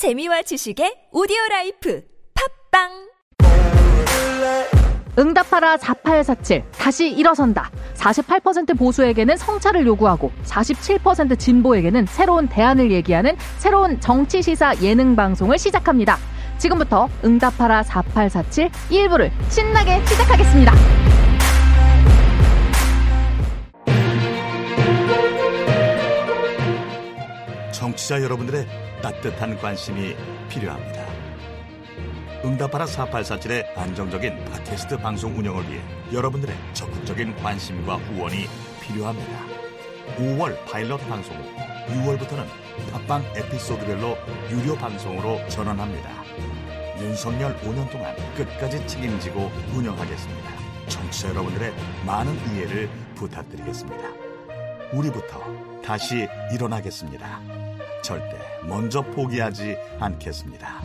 재미와 지식의 오디오라이프 팟빵 응답하라 4847 다시 일어선다. 48% 보수에게는 성찰을 요구하고 47% 진보에게는 새로운 대안을 얘기하는 새로운 정치시사 예능 방송을 시작합니다. 지금부터 응답하라 4847 1부를 신나게 시작하겠습니다. 정치자 여러분들의 따뜻한 관심이 필요합니다. 응답하라 4847의 안정적인 팟캐스트 방송 운영을 위해 여러분들의 적극적인 관심과 후원이 필요합니다. 5월 파일럿 방송, 6월부터는 팟빵 에피소드별로 유료 방송으로 전환합니다. 윤석열 5년 동안 끝까지 책임지고 운영하겠습니다. 청취자 여러분들의 많은 이해를 부탁드리겠습니다. 우리부터 다시 일어나겠습니다. 절대 먼저 포기하지 않겠습니다.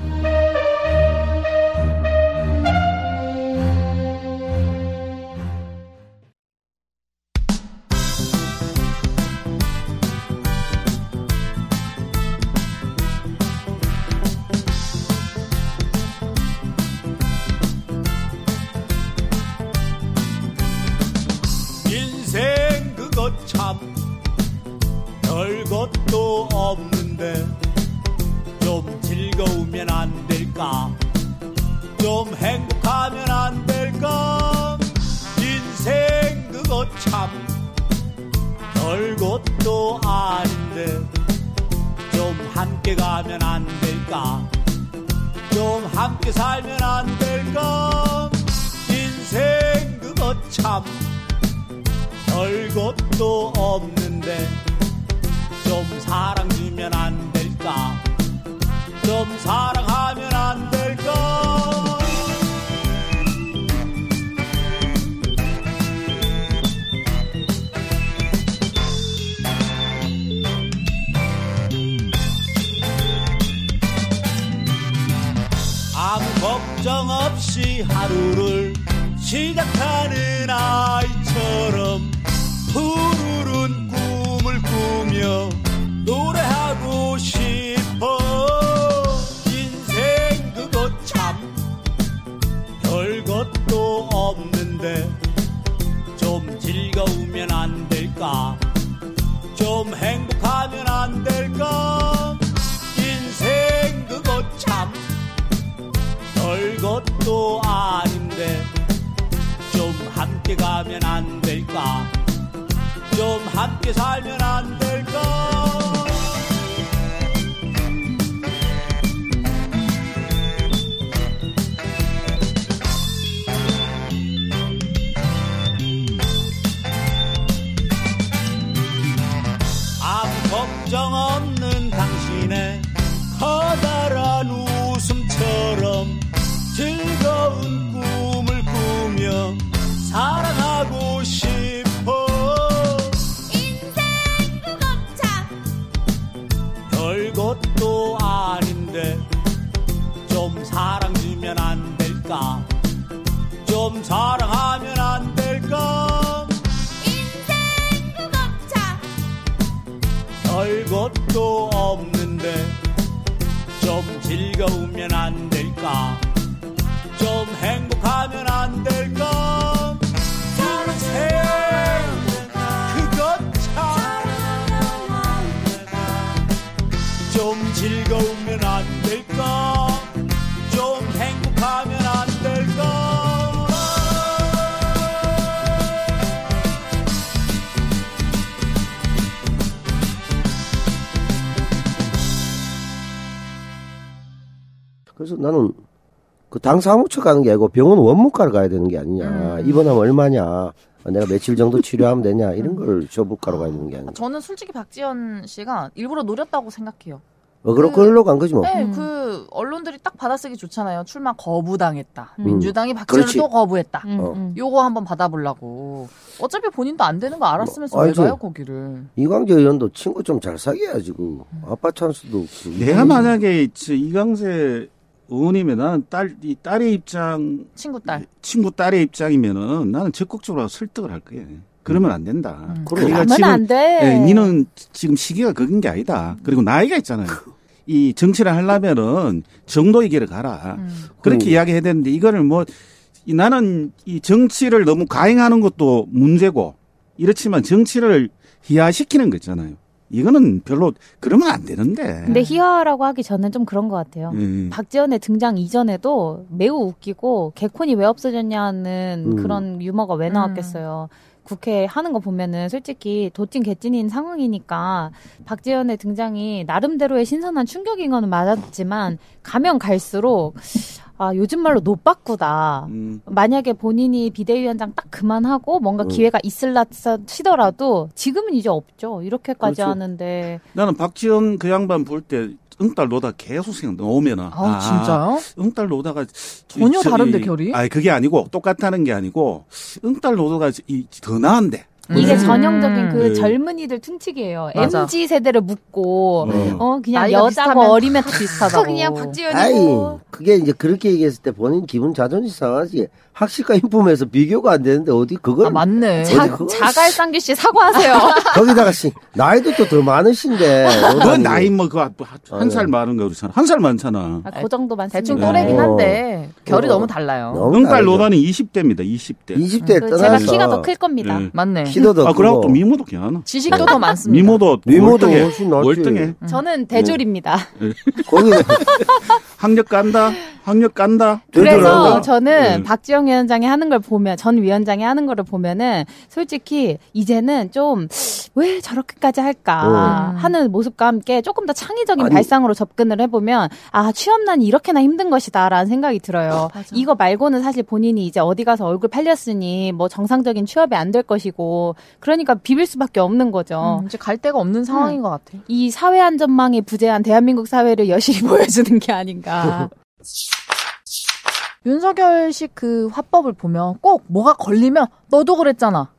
걱정 없이 하루를 시작하는 아이처럼 푸르른 꿈을 꾸며 노래하고 싶어. 인생 그거 참 별것도 없는데 좀 즐거우면 안 될까? 좀 행복하면 안 될까? 인생 그거 참 별것도 아닌데 좀 함께 가면 안 될까? 좀 함께 살면 안 될까? 아무 걱정 없는 당신의 커다란 웃음처럼 즐거운 꿈을 꾸며 사랑하고 싶어. 인생 그거 참 별것도 아닌데 좀 사랑 주면 안 될까? 좀 사랑하면 안 될까? 인생 그거 참 별것도 없는데 좀 즐거우면 안 될까? 좀 행복하면 안 될까? 사랑해 그것 참 좀 즐거우면 안 될까? 좀 행복하면 안 될까? 그래서 나는 그 당 사무처 가는 게 아니고 병원 원무과를 가야 되는 게 아니냐. 입원하면 얼마냐. 내가 며칠 정도 치료하면 되냐. 이런 걸 저부과로 가야 되는 게 아니냐. 저는 솔직히 박지현 씨가 일부러 노렸다고 생각해요. 그걸로 간 거지 뭐. 네, 그 언론들이 딱 받아쓰기 좋잖아요. 출마 거부당했다. 민주당이 박지현을 또 거부했다. 요거 한번 받아보려고. 어차피 본인도 안 되는 거 알았으면서 왜 가요 거기를. 이광재 의원도 친구 좀 잘 사귀어야지. 아빠 찬스도 없고. 내가 만약에 이광재 의원님의 나는 딸의 입장. 친구 딸의 입장이면은 나는 적극적으로 설득을 할 거예요. 그러면 안 된다. 그러면 지금, 안 돼. 예, 니는 지금 시기가 그런 게 아니다. 그리고 나이가 있잖아요. 이 정치를 하려면은 정도의 길을 가라. 그렇게 이야기해야 되는데 이거를 뭐 나는 이 정치를 너무 가행하는 것도 문제고 이렇지만 정치를 희화시키는 거 있잖아요. 이거는 별로 그러면 안 되는데. 근데 희화라고 하기 전엔 좀 그런 것 같아요. 박지원의 등장 이전에도 매우 웃기고 개콘이 왜 없어졌냐는 그런 유머가 왜 나왔겠어요. 국회 하는 거 보면은 솔직히 도찐 개찐인 상황이니까 박지현의 등장이 나름대로의 신선한 충격인 거는 맞았지만 가면 갈수록 아 요즘 말로 노빠꾸다. 만약에 본인이 비대위원장 딱 그만하고 뭔가 기회가 있을라 치더라도 지금은 이제 없죠. 이렇게까지 그렇죠. 하는데 나는 박지원 그 양반 볼 때 응딸 노다 계속 생각나. 오면은 아 진짜요? 응딸 노다가 전혀 다른데 결이? 아 그게 아니고 똑같다는 게 아니고 응딸 노다가 더 나은데. 이게 전형적인 그 젊은이들 퉁치기예요. MZ 세대를 묶고 그냥 여자고 어리면 다 비슷하다고. 그냥 박지현이고. 그게 이제 그렇게 얘기했을 때 본인 기분 자존심 상하지. 학식과 인품에서 비교가 안 되는데 어디 그걸. 아, 맞네. 자갈상규 씨 사과하세요. 거기다가 씨 나이도 또 더 많으신데. 너 나이 뭐 그 한 살 많은 거 그렇잖아. 한 살 많잖아. 아, 그 정도만 대충 또래긴 한데 결이 너무 달라요. 응딸 노다는 20대입니다. 20대. 20대에 떠나서. 제가 키가 더 클 겁니다. 맞네. 아, 그리고 또 미모도 괜찮아. 지식도 더 많습니다. 미모도 훨씬 낫지. 월등해. 저는 대졸입니다. 거기 학력 깐다. 그래서 저는 박지원 위원장이 하는 걸 보면, 전 위원장이 하는 거를 보면은 솔직히 이제는 좀 왜 저렇게까지 할까 하는 모습과 함께 조금 더 창의적인 발상으로 접근을 해보면 아 취업난이 이렇게나 힘든 것이다라는 생각이 들어요. 아, 이거 말고는 사실 본인이 이제 어디 가서 얼굴 팔렸으니 뭐 정상적인 취업이 안 될 것이고. 그러니까 비빌 수밖에 없는 거죠. 이제 갈 데가 없는 상황인 것 같아요. 이 사회 안전망이 부재한 대한민국 사회를 여실히 보여주는 게 아닌가. 윤석열식 그 화법을 보면 꼭 뭐가 걸리면 너도 그랬잖아.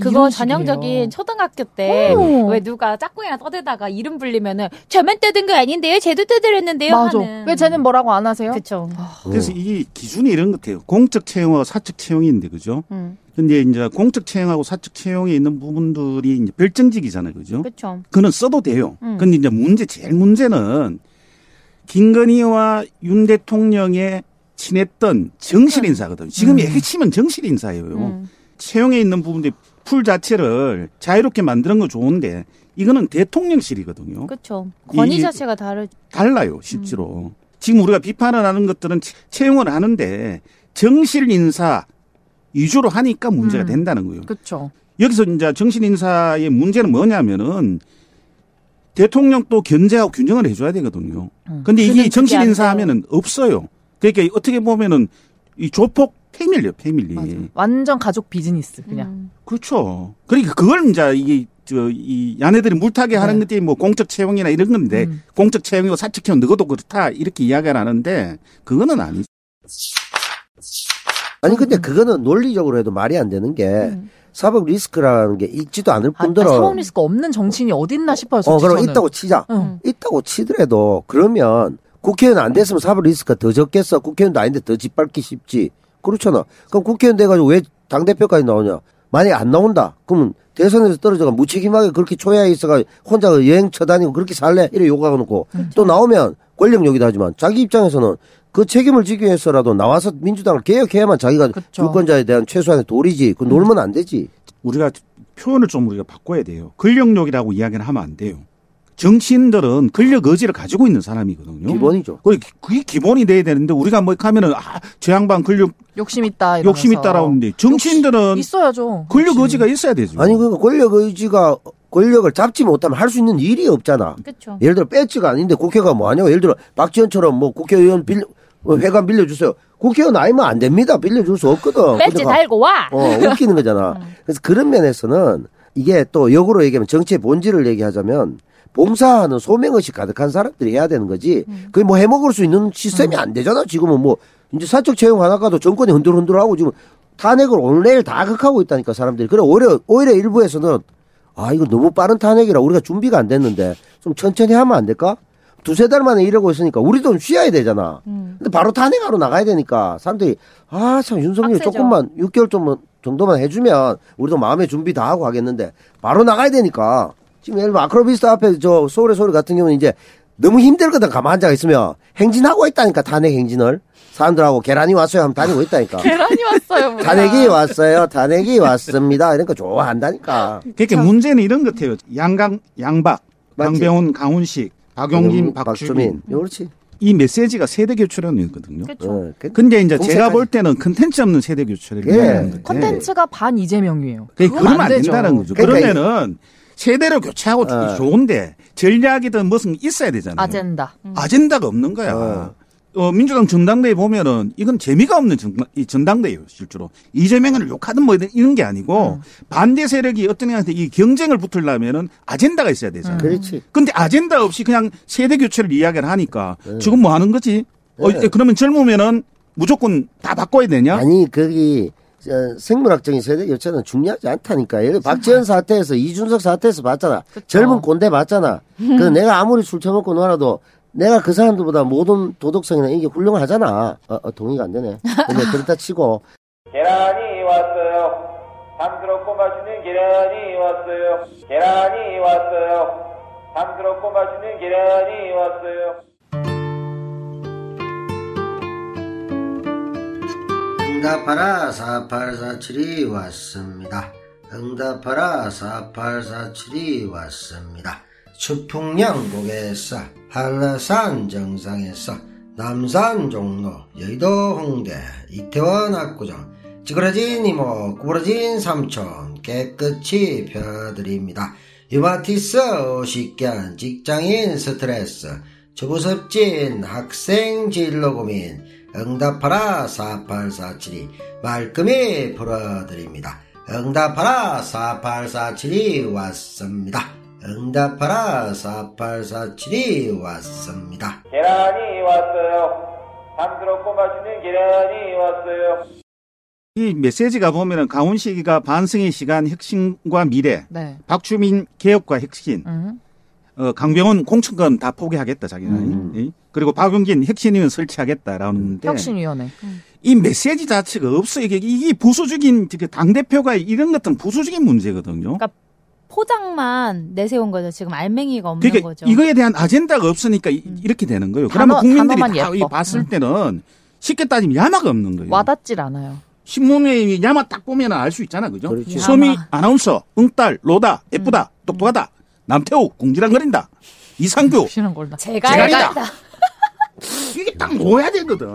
그거 전형적인 초등학교 때 왜 누가 짝꿍이랑 떠들다가 이름 불리면은 저만 떠든 거 아닌데요? 쟤도 떠들었는데요? 맞아. 하는. 왜 쟤는 뭐라고 안 하세요? 그쵸. 그래서 이게 기준이 이런 것 같아요. 공적 채용하고 사적 채용인데 그죠? 근데 이제 공적 채용하고 사적 채용에 있는 부분들이 이제 별정직이잖아요. 그죠? 그쵸. 그건 써도 돼요. 근데 이제 문제는 김건희와 윤 대통령의 친했던 정실 인사거든요. 지금 핵심은 정실 인사예요. 채용에 있는 부분들 풀 자체를 자유롭게 만드는 건 좋은데 이거는 대통령실이거든요. 그렇죠. 권위 자체가 달라요. 실제로. 지금 우리가 비판을 하는 것들은 채용을 하는데 정실 인사 위주로 하니까 문제가 된다는 거예요. 그렇죠. 여기서 이제 정실 인사의 문제는 뭐냐면은 대통령도 견제하고 균형을 해줘야 되거든요. 그런데 이게 정실 인사하면은 없어요. 그러니까 어떻게 보면은 이 조폭 패밀리예요. 맞아. 완전 가족 비즈니스 그냥. 그렇죠. 그러니까 그걸 이제 이게 이 야네들이 물타기 하는 것들이 뭐 공적 채용이나 이런 건데 공적 채용이고 사적 채용 너도 그렇다 이렇게 이야기를 하는데 그거는 아니죠. 아니 근데 그거는 논리적으로 해도 말이 안 되는 게 사법 리스크라는 게 있지도 않을 뿐더러. 사법 리스크 없는 정치인이 어딨나 싶어요. 그럼 있다고 치자. 있다고 치더라도 그러면. 국회의원 안 됐으면 사법 리스크가 더 적겠어. 국회의원도 아닌데 더 짓밟기 쉽지. 그렇잖아. 그럼 국회의원 돼가지고 왜 당대표까지 나오냐. 만약에 안 나온다. 그러면 대선에서 떨어져가 무책임하게 그렇게 초야에 있어가 혼자 여행 쳐다니고 그렇게 살래? 이래 욕하고 놓고. 그렇죠. 또 나오면 권력욕이다 하지만 자기 입장에서는 그 책임을 지기 위해서라도 나와서 민주당을 개혁해야만 자기가 그렇죠. 유권자에 대한 최소한의 도리지. 그건 놀면 안 되지. 우리가 표현을 좀 우리가 바꿔야 돼요. 권력욕이라고 이야기를 하면 안 돼요. 정치인들은 권력 의지를 가지고 있는 사람이거든요. 기본이죠. 그게 기본이 돼야 되는데 우리가 뭐 하면은 저 양반 권력 욕심 있다 이러면서. 욕심 있다라고 하는데 정치인들은 있어야죠. 권력 욕심이. 의지가 있어야 되죠. 아니 그러니까 권력 의지가 권력을 잡지 못하면 할 수 있는 일이 없잖아. 그렇죠. 예를 들어 배지가 아닌데 국회가 뭐 하냐고. 예를 들어 박지원처럼 뭐 국회의원 회관 빌려주세요. 국회의원 아니면 안 됩니다. 빌려줄 수 없거든. 배지 달고 와. 웃기는 거잖아. 그래서 그런 면에서는 이게 또 역으로 얘기하면 정치의 본질을 얘기하자면. 봉사하는 소명의식 가득한 사람들이 해야 되는 거지. 그게 뭐 해먹을 수 있는 시스템이 안 되잖아. 지금은 뭐 이제 사적 채용 하나 가도 정권이 흔들흔들하고 지금 탄핵을 오늘 내일 다 극하고 있다니까 사람들이. 그래 오히려 일부에서는 아 이거 너무 빠른 탄핵이라 우리가 준비가 안 됐는데 좀 천천히 하면 안 될까? 두세 달 만에 이러고 있으니까 우리도 쉬어야 되잖아. 근데 바로 탄핵하러 나가야 되니까 사람들이 아 참 윤석열 빡세죠. 조금만 6개월 정도만 해주면 우리도 마음의 준비 다 하고 하겠는데 바로 나가야 되니까. 지금 예를 들어 아크로비스트 앞에 저 서울의 소리 같은 경우는 이제 너무 힘들거든. 가만 앉아 있으면 행진하고 있다니까. 탄핵 행진을 사람들하고 계란이 왔어요 하면 다니고 있다니까. 계란이 왔어요. 뭐야. 탄핵이 왔어요. 탄핵이 왔습니다. 이런 거 좋아한다니까. 그러니까 문제는 이런 것 같아요. 양박, 강병훈, 강훈식, 박용진, 박주민. 그렇지. 이 메시지가 세대 교체라는 얘기거든요. 그렇죠. 근데 이제 제가 볼 때는 컨텐츠 없는 세대 교체를 얘기하는 건데. 컨텐츠가 반 이재명이에요. 그러면 안 된다는 거죠. 그러니까 그러면은 세대로 교체하고 좋은데 전략이든 무슨 있어야 되잖아요. 아젠다. 아젠다가 없는 거야. 민주당 전당대회 보면은 이건 재미가 없는 전당대회예요, 실제로. 이재명을 욕하든 뭐 이런 게 아니고 반대 세력이 어떤 애한테 이 경쟁을 붙으려면은 아젠다가 있어야 되잖아요. 그렇지. 근데 아젠다 없이 그냥 세대 교체를 이야기를 하니까 지금 뭐 하는 거지? 그러면 젊으면은 무조건 다 바꿔야 되냐? 아니, 거기 생물학적인 세대 교체는 중요하지 않다니까. 예를 박지현 사태에서 이준석 사태에서 봤잖아. 그쵸. 젊은 꼰대 봤잖아. 그래서 내가 아무리 술 처먹고 놀아도 내가 그 사람들보다 모든 도덕성이나 이게 훌륭하잖아. 동의가 안 되네. 근데 그렇다 치고. 계란이 왔어요. 담스럽고 맛있는 계란이 왔어요. 계란이 왔어요. 담스럽고 맛있는 계란이 왔어요. 응답하라 4847이 왔습니다. 응답하라 4847이 왔습니다. 수평양 고개에서 한라산 정상에서 남산 종로 여의도 홍대 이태원 압구정 찌그러진 이모 구부러진 삼촌 깨끗이 펴드립니다. 류마티스 오십견 직장인 스트레스 주부섭진 학생 진로 고민 응답하라 4847이 말끔히 풀어드립니다. 응답하라 4847이 왔습니다. 응답하라 4847이 왔습니다. 계란이 왔어요. 담스럽고 맛있는 계란이 왔어요. 이 메시지가 보면은 강훈식이가 반성의 시간, 혁신과 미래, 네. 박주민 개혁과 혁신, 강병훈 공천권 다 포기하겠다 자기는, 그리고 박용진 혁신위원 설치하겠다라는데 혁신위원회. 이 메시지 자체가 없어. 이게 보수적인 당 대표가 이런 것들은 보수적인 문제거든요. 그러니까 포장만 내세운 거죠. 지금 알맹이가 없는 그러니까 거죠. 이거에 대한 아젠다가 없으니까 이렇게 되는 거예요. 그러면 국민들이 다 봤을 때는 쉽게 따지면 야마가 없는 거예요. 와닿질 않아요. 신문에 야마 딱 보면 알 수 있잖아. 그죠? 소미 아나운서, 응딸, 로다, 예쁘다, 똑똑하다, 남태우, 궁지랑거린다, 이상규, 제갈이다. 이게 딱 모여야 되거든.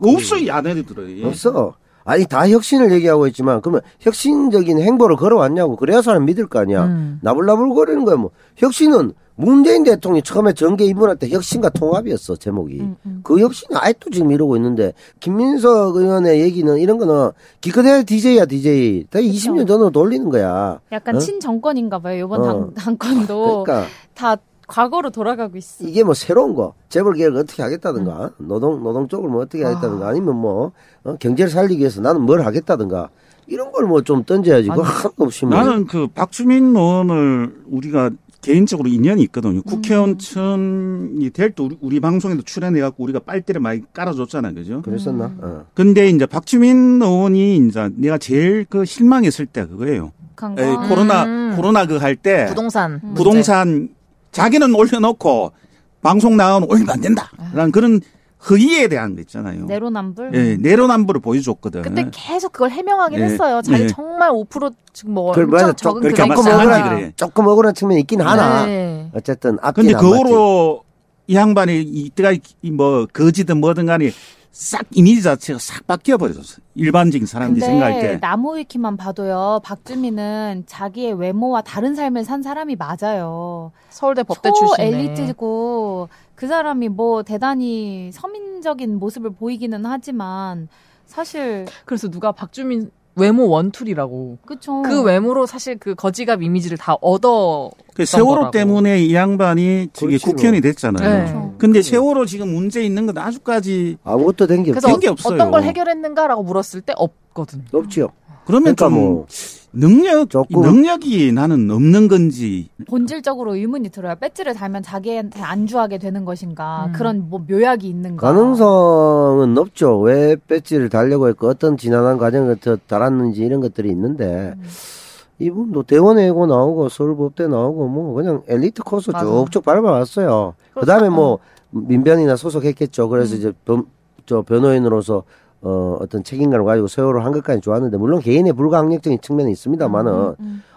없어, 이 안에 들어요. 없어. 아니 다 혁신을 얘기하고 있지만 그러면 혁신적인 행보를 걸어왔냐고. 그래야 사람 믿을 거 아니야. 나불나불거리는 거야 뭐. 혁신은 문재인 대통령이 처음에 정계 입문할 때 혁신과 통합이었어 제목이. 그 혁신은 아직도 지금 이러고 있는데 김민석 의원의 얘기는 이런 거는 기껏해야 DJ야 DJ. 다 20년 전으로 돌리는 거야. 약간 친정권인가 봐요 이번 당권도. 그러니까. 다 과거로 돌아가고 있어. 이게 뭐 새로운 거, 재벌 개혁을 어떻게 하겠다든가, 노동 쪽을 뭐 어떻게 하겠다든가, 아니면 뭐 경제를 살리기 위해서 나는 뭘 하겠다든가 이런 걸 뭐 좀 던져야지. 그거 하나도 없으면. 나는 그 박주민 의원을 우리가 개인적으로 인연이 있거든요. 국회의원이 될 때 우리 방송에도 출연해갖고 우리가 빨대를 많이 깔아줬잖아요, 그죠? 그랬었나? 근데 이제 박주민 의원이 이제 내가 제일 그 실망했을 때 그거예요. 코로나 그 할 때 부동산 자기는 올려놓고 방송 나오면 올리면 안 된다라는 그런 허위에 대한 거 있잖아요. 내로남불? 예, 내로남불을 보여줬거든. 근데 계속 그걸 해명하긴 했어요. 자기 정말 5% 지금 뭐 엄청 적은 그런 거잖아요. 조금 억울한 측면이 있긴 하나. 네. 어쨌든 앞뒤는 안 맞지. 근데 그거로 이 양반이 이때가 뭐 거지든 뭐든 간에 싹 이미지 자체가 싹 바뀌어버렸어. 일반적인 사람들이 생각할 때. 근데 나무위키만 봐도요. 박주민은 자기의 외모와 다른 삶을 산 사람이 맞아요. 서울대 법대 출신에. 엘리트고 그 사람이 뭐 대단히 서민적인 모습을 보이기는 하지만 사실. 그래서 누가 박주민 외모 원툴이라고. 그쵸. 그 외모로 사실 그 거지갑 이미지를 다 얻어. 그 세월호 거라고. 때문에 이 양반이 국회의원이 됐잖아요. 네. 근데 세월호 지금 문제 있는 건 아직까지 아무것도 된 게 없어요. 어떤 걸 해결했는가라고 물었을 때 없거든요. 없지요. 그러면 그러니까 좀 뭐 능력이 나는 없는 건지. 본질적으로 의문이 들어요. 배지를 달면 자기한테 안주하게 되는 것인가. 그런 뭐 묘약이 있는가. 가능성은 높죠. 왜 배지를 달려고 했고 어떤 지난한 과정을 달았는지 이런 것들이 있는데 이분 노태원회고 나오고 서울법대 나오고 뭐 그냥 엘리트 코스 맞아. 쭉쭉 밟아왔어요. 그 다음에 뭐 민변이나 소속했겠죠. 그래서 이제 저 변호인으로서 어떤 책임감을 가지고 세월호 한 것까지 좋았는데 물론 개인의 불가항력적인 측면이 있습니다만은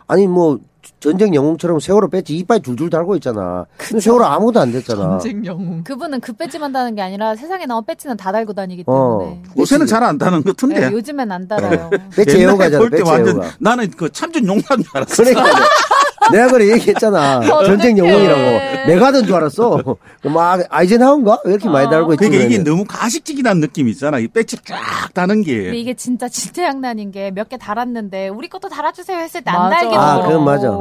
아니 뭐 전쟁 영웅처럼 세월호 배지 이빨 줄줄 달고 있잖아. 근데 세월호 아무도 안 됐잖아. 전쟁 영웅. 그분은 그 배지만 다는 게 아니라 세상에 나온 배지는 다 달고 다니기 때문에. 요새는 잘 안 다는 것 같은데. 네, 요즘엔 안 달아요. 배지 애호가잖아. 배지 애호가. 나는 그 참전 용사인 줄 알았어. 그러니까 내가 그래 얘기했잖아. 전쟁 영웅이라고. 내가 하던 줄 알았어. 막 아이젠하우인가 왜 이렇게 많이 달고 있지. 그러니까 이게 너무 가식적이라는 느낌이 있잖아. 이 배지 쫙 다는 게. 근데 이게 진짜 진퇴양난인 게 몇 개 달았는데 우리 것도 달아주세요 했을 때 안 달게 되더라고. 그건 맞아.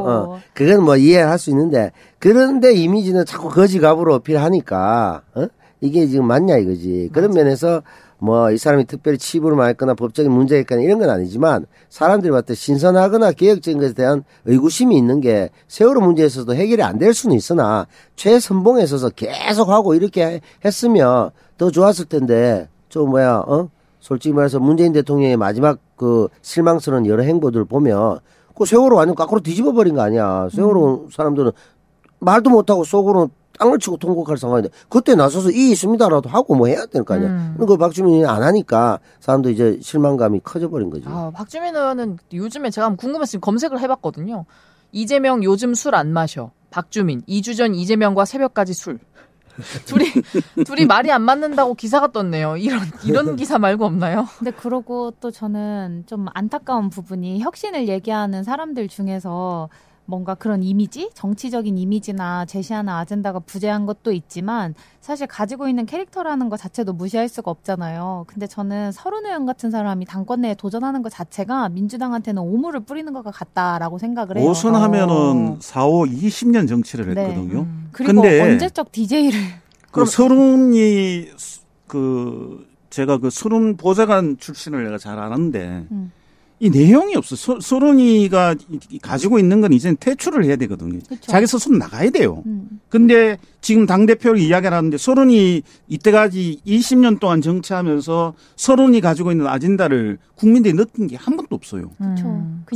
그건 뭐 이해할 수 있는데 그런데 이미지는 자꾸 거지갑으로 어필하니까 이게 지금 맞냐 이거지. 그런 맞아. 면에서 뭐 이 사람이 특별히 치부를 말했거나 법적인 문제가 있거나 이런 건 아니지만 사람들이 봤을 때 신선하거나 개혁적인 것에 대한 의구심이 있는 게 세월호 문제에서도 해결이 안 될 수는 있으나 최선봉에 있어서 계속 하고 이렇게 했으면 더 좋았을 텐데 좀 솔직히 말해서 문재인 대통령의 마지막 그 실망스러운 여러 행보들을 보면 그 세월호 완전 거꾸로 뒤집어버린 거 아니야. 세월호 사람들은 말도 못하고 속으로 땅을 치고 통곡할 상황인데 그때 나서서 이 있습니다라도 하고 뭐 해야 될 거 아니야. 그거 박주민이 안 하니까 사람도 이제 실망감이 커져버린 거지. 아, 박주민 의원은 요즘에 제가 궁금했으면 검색을 해봤거든요. 이재명 요즘 술 안 마셔. 박주민 2주 전 이재명과 새벽까지 술. 둘이 말이 안 맞는다고 기사가 떴네요. 이런 기사 말고 없나요? 근데 그러고 또 저는 좀 안타까운 부분이 혁신을 얘기하는 사람들 중에서 뭔가 그런 이미지, 정치적인 이미지나 제시하는 아젠다가 부재한 것도 있지만 사실 가지고 있는 캐릭터라는 것 자체도 무시할 수가 없잖아요. 근데 저는 서른 의원 같은 사람이 당권 내에 도전하는 것 자체가 민주당한테는 오물을 뿌리는 것 같다라고 생각을 해요. 오선하면은 4, 5, 20년 정치를 했거든요. 그리고 언제적 DJ를. 그 서른이 제가 그 서른 보좌관 출신을 내가 잘 아는데 이 내용이 없어. 소론이가 가지고 있는 건 이제는 퇴출을 해야 되거든요. 그쵸. 자기 스스로 나가야 돼요. 근데 지금 당대표를 이야기하는데 소론이 이때까지 20년 동안 정치하면서 소론이 가지고 있는 아젠다를 국민들이 느낀 게 한 번도 없어요.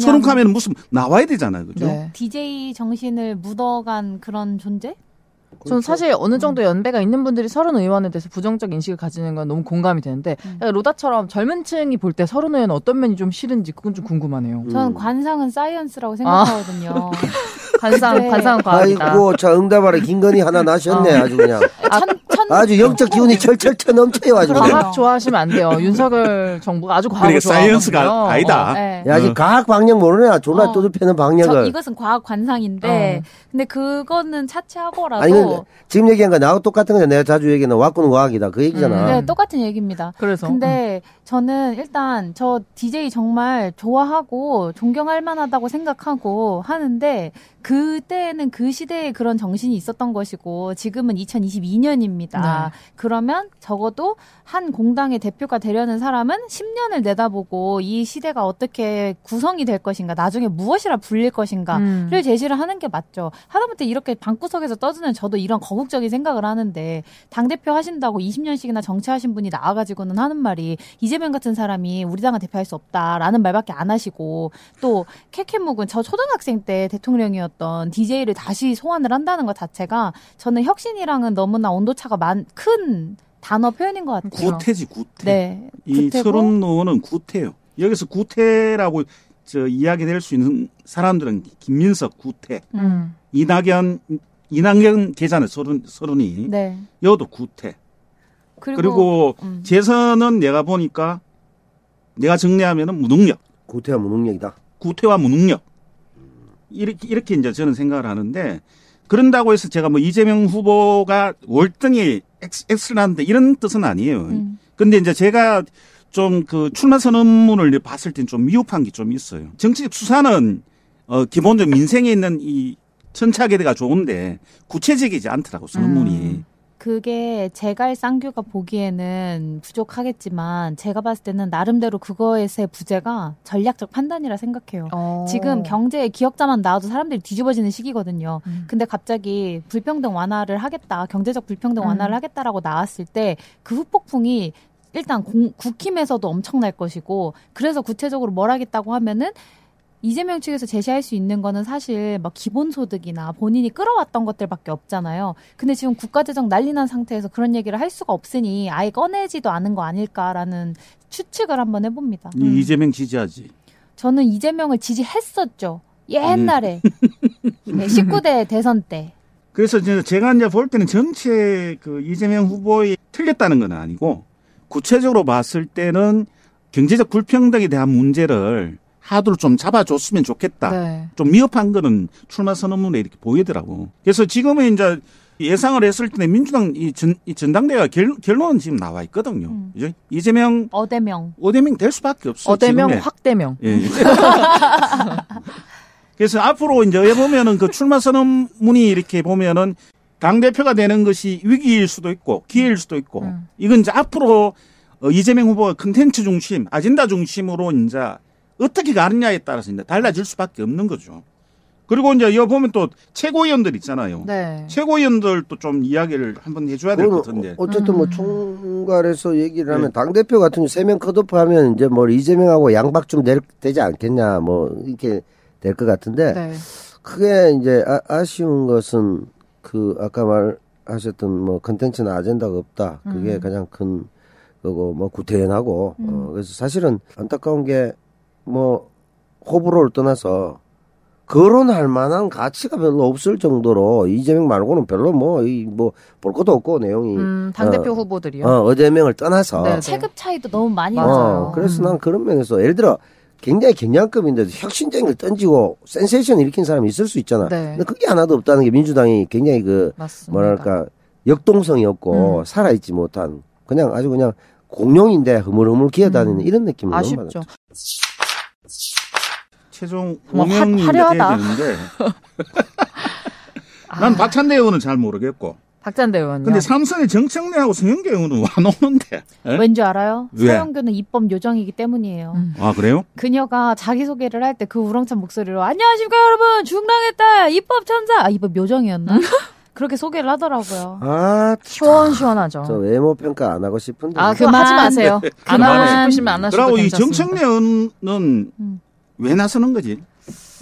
소론하면 무슨 나와야 되잖아요. 그죠? 네. DJ 정신을 묻어간 그런 존재? 저는 사실 어느 정도 연배가 있는 분들이 서른 의원에 대해서 부정적 인식을 가지는 건 너무 공감이 되는데 로다처럼 젊은 층이 볼 때 서른 의원 어떤 면이 좀 싫은지 그건 좀 궁금하네요. 저는 관상은 사이언스라고 생각하거든요. 관상은 과학이다. 아이고 저 응답하라 김건희 하나 나셨네. 아주 그냥 아주 영적 기운이 철철철 넘쳐요. 아주 과학 좋아하시면 안 돼요. 윤석열 정부가 아주 과학을 좋아하거든요. 사이언스가 아니다. 네. 야 지금 과학 방역 모르네. 졸라 또두패는 방역을. 이것은 과학 관상인데 근데 그거는 차치하고라도 아니, 지금 얘기한 거 나하고 똑같은 거냐. 내가 자주 얘기하는 와꾸는 과학이다 그 얘기잖아. 네 똑같은 얘기입니다. 그래서 근데 저는 일단 저 DJ 정말 좋아하고 존경할 만하다고 생각하고 하는데 그때는 그 시대에 그런 정신이 있었던 것이고 지금은 2022년입니다. 네. 그러면 적어도 한 공당의 대표가 되려는 사람은 10년을 내다보고 이 시대가 어떻게 구성이 될 것인가 나중에 무엇이라 불릴 것인가를 제시를 하는 게 맞죠. 하다못해 이렇게 방구석에서 떠드는 저도 이런 거국적인 생각을 하는데 당대표 하신다고 20년씩이나 정치하신 분이 나와가지고는 하는 말이 이재명 같은 사람이 우리 당을 대표할 수 없다라는 말밖에 안 하시고 또 케케묵은 저 초등학생 때 대통령이었던 DJ를 다시 소환을 한다는 것 자체가 저는 혁신이랑은 너무나 온도차가 큰 단어 표현인 것 같아요. 구태지 구태. 네, 이 서른 의원은 구태요. 여기서 구태라고 이야기될 수 있는 사람들은 김민석 구태, 이낙연 계좌는 서른이. 네. 여도 구태. 그리고 재선은 내가 보니까 내가 정리하면은 무능력. 구태와 무능력이다. 구태와 무능력. 이렇게 이제 저는 생각을 하는데 그런다고 해서 제가 뭐 이재명 후보가 월등히 엑스라는데 이런 뜻은 아니에요. 근데 이제 제가 좀 그 출마 선언문을 봤을 땐 좀 미흡한 게 좀 있어요. 정치적 수사는 기본적으로 민생에 있는 이 천착에다가 좋은데 구체적이지 않더라고 선문이. 그게 제갈 쌍규가 보기에는 부족하겠지만 제가 봤을 때는 나름대로 그거에서의 부재가 전략적 판단이라 생각해요. 지금 경제에 기역자만 나와도 사람들이 뒤집어지는 시기거든요. 근데 갑자기 불평등 완화를 하겠다, 경제적 불평등 완화를 하겠다라고 나왔을 때 그 후폭풍이 일단 국힘에서도 엄청날 것이고 그래서 구체적으로 뭘 하겠다고 하면은 이재명 측에서 제시할 수 있는 거는 사실 막 기본소득이나 본인이 끌어왔던 것들밖에 없잖아요. 근데 지금 국가재정 난리 난 상태에서 그런 얘기를 할 수가 없으니 아예 꺼내지도 않은 거 아닐까라는 추측을 한번 해봅니다. 이재명 지지하지? 저는 이재명을 지지했었죠. 옛날에. 네, 19대 대선 때. 그래서 제가 이제 볼 때는 전체 그 이재명 후보의 틀렸다는 건 아니고 구체적으로 봤을 때는 경제적 불평등에 대한 문제를 하도를 좀 잡아줬으면 좋겠다. 네. 좀 미흡한 거는 출마 선언문에 이렇게 보이더라고. 그래서 지금은 이제 예상을 했을 때 민주당 이 전당대회가 결론은 지금 나와 있거든요. 그죠? 이재명. 어대명 될 수밖에 없어요. 어대명 지금에. 확대명. 예. 그래서 앞으로 이제 보면은 그 출마 선언문이 이렇게 보면은 당대표가 되는 것이 위기일 수도 있고 기회일 수도 있고 이건 이제 앞으로 이재명 후보가 컨텐츠 중심, 아젠다 중심으로 이제 어떻게 가느냐에 따라서 이제 달라질 수밖에 없는 거죠. 그리고 이제 이거 보면 또 최고위원들 있잖아요. 네. 최고위원들도 좀 이야기를 한번 해줘야 될 것 같은데. 어쨌든 뭐 총괄에서 얘기를 하면 네. 당대표 같은 경우 3명 컷오프하면 이제 뭐 이재명하고 양박 좀 되지 않겠냐 뭐 이렇게 될 것 같은데. 네. 크게 이제 아쉬운 것은 그 아까 말하셨던 뭐 컨텐츠나 아젠다가 없다. 그게 가장 큰 거고 뭐 구태연하고 그래서 사실은 안타까운 게 뭐 호불호를 떠나서 거론할 만한 가치가 별로 없을 정도로 이재명 말고는 별로 뭐 볼 것도 없고 내용이 당대표 후보들이요. 어대명을 떠나서 네네. 체급 차이도 너무 많이 나요. 그래서 난 그런 면에서 예를 들어 굉장히 경량급인데도 혁신적인 걸 던지고 센세이션을 일으킨 사람이 있을 수 있잖아. 네. 근데 그게 하나도 없다는 게 민주당이 굉장히 그 맞습니다. 뭐랄까 역동성이 없고 살아있지 못한 그냥 아주 그냥 공룡인데 흐물흐물 기어다니는 이런 느낌을 아쉽죠. 너무 받았죠. 최종 5명이 돼야 되는데 난 박찬대 의원은 잘 모르겠고 박찬대 의원이요? 근데 삼선의 정청래하고 서영교 의원은 안 오는데 왠지 알아요? 서영교는 입법 요정이기 때문이에요. 아 그래요? 그녀가 자기소개를 할 때 그 우렁찬 목소리로 안녕하십니까 여러분 중랑했다 입법 천사 아 입법 요정이었나? 그렇게 소개를 하더라고요. 아, 시원시원하죠. 저 외모 평가 안 하고 싶은데. 아, 그거 하지 마세요. 안 하고 싶으시면 안 하셔도 그리고 괜찮습니다. 그리고 이 정청래는 왜 나서는 거지?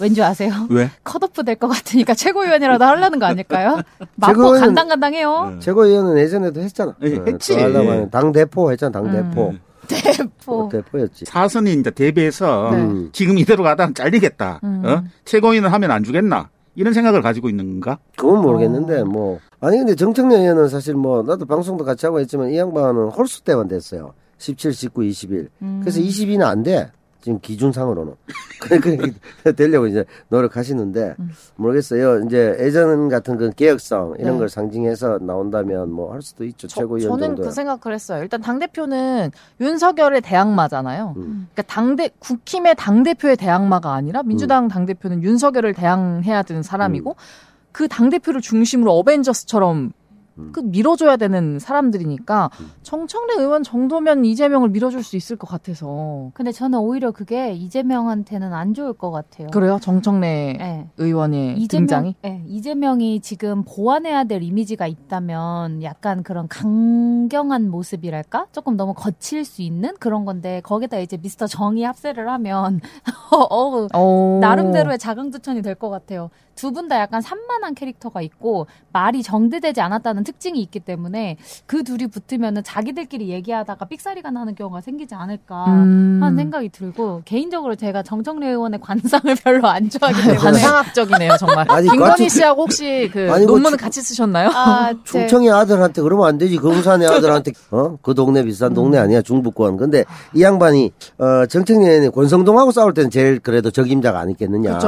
왠지 아세요? 왜? 컷오프 될 것 같으니까 최고위원이라도 하려는 거 아닐까요? 맞고 간당간당해요. 네. 최고위원은 예전에도 했잖아. 네, 했지. 예. 당대포 했잖아, 당대포. 대포. 대포였지. 사선이 이제 대비해서 지금 이대로 가다 잘리겠다. 어? 최고위원을 하면 안 주겠나? 이런 생각을 가지고 있는 건가? 그건 모르겠는데 뭐 아니 근데 정청래 의원은 사실 뭐 나도 방송도 같이 하고 있지만 이 양반은 홀수 때만 됐어요. 17, 19, 21. 그래서 22는 안 돼. 지금 기준상으로는. 그러니까 되려고 이제 노력하시는데 모르겠어요. 이제 예전 같은 그 개혁성 이런 걸 상징해서 나온다면 뭐 할 수도 있죠. 최고위원 정도. 저는 그 생각을 했어요. 일단 당대표는 윤석열의 대항마잖아요. 그러니까 국힘의 당대표의 대항마가 아니라 민주당 당대표는 윤석열을 대항해야 되는 사람이고 그 당대표를 중심으로 어벤져스처럼 그 밀어줘야 되는 사람들이니까 정청래 의원 정도면 이재명을 밀어줄 수 있을 것 같아서. 근데 저는 오히려 그게 이재명한테는 안 좋을 것 같아요. 그래요? 정청래 네. 의원의 등장이? 네. 이재명이 지금 보완해야 될 이미지가 있다면 약간 그런 강경한 모습이랄까? 조금 너무 거칠 수 있는 그런 건데 거기다 이제 미스터 정의 합세를 하면 나름대로의 자강두천이 될 것 같아요. 두 분 다 약간 산만한 캐릭터가 있고 말이 정제되지 않았다는 특징이 있기 때문에 그 둘이 붙으면은 자기들끼리 얘기하다가 삑사리가 나는 경우가 생기지 않을까 하는 생각이 들고 개인적으로 제가 정청래 의원의 관상을 별로 안 좋아하기 때문에 관상학적이네요 정말. 아니, 김건희 씨하고 혹시 그 논문을 같이 쓰셨나요? 충청의 아들한테 그러면 안 되지 금산의 아들한테 그 동네 비싼 동네 아니야 중북권. 근데 이 양반이 정청래 의원이 권성동하고 싸울 때는 제일 그래도 적임자가 아니겠느냐.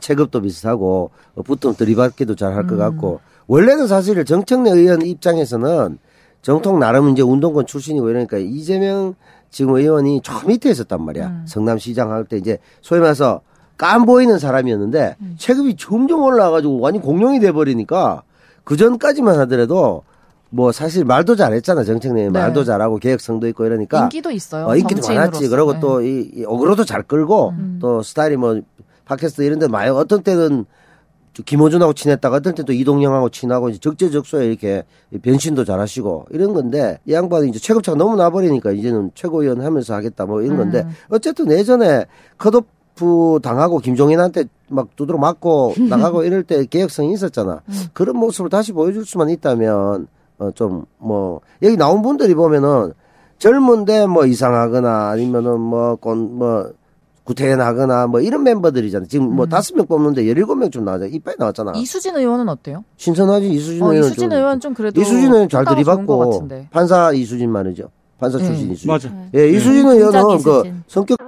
체급도 비슷하고 붙으면 들이받기도 잘 할 것 같고 원래는 사실 정청래 의원 입장에서는 정통 나름 이제 운동권 출신이고 이러니까 이재명 지금 의원이 저 밑에 있었단 말이야. 성남시장 할 때 이제 소위 말해서 깐 보이는 사람이었는데 체급이 점점 올라와가지고 완전 공룡이 돼버리니까 그 전까지만 하더라도 뭐 사실 말도 잘했잖아 정청래 의원. 네. 말도 잘하고 개혁성도 있고 이러니까 인기도 있어요. 인기도 많았지. 그리고 네. 또 이 어그로도 잘 끌고 또 스타일이 뭐 팟캐스트 이런 데 많이 어떤 때는 김호준하고 친했다가 어떤 때 또 이동영하고 친하고 이제 적재적소에 이렇게 변신도 잘하시고 이런 건데 이 양반이 이제 체급차가 너무 나버리니까 이제는 최고위원 하면서 하겠다 뭐 이런 건데 어쨌든 예전에 컷업 납부당하고 김종인한테 막 두드러 맞고 나가고 이럴 때 개혁성이 있었잖아. 그런 모습을 다시 보여줄 수만 있다면 좀 뭐 여기 나온 분들이 보면은 젊은데 뭐 이상하거나 아니면은 뭐 구태연하거나 뭐 이런 멤버들이잖아. 지금 뭐 5명 뽑는데 17명 좀 나왔잖아. 이빨이 나왔잖아. 이수진 의원은 어때요? 신선하지. 이수진 의원 좀 그래도 이수진 의원 잘 들이받고 판사 이수진 말이죠. 판사 출신 이수진. 맞아. 예, 네. 이수진 의원은 그 성격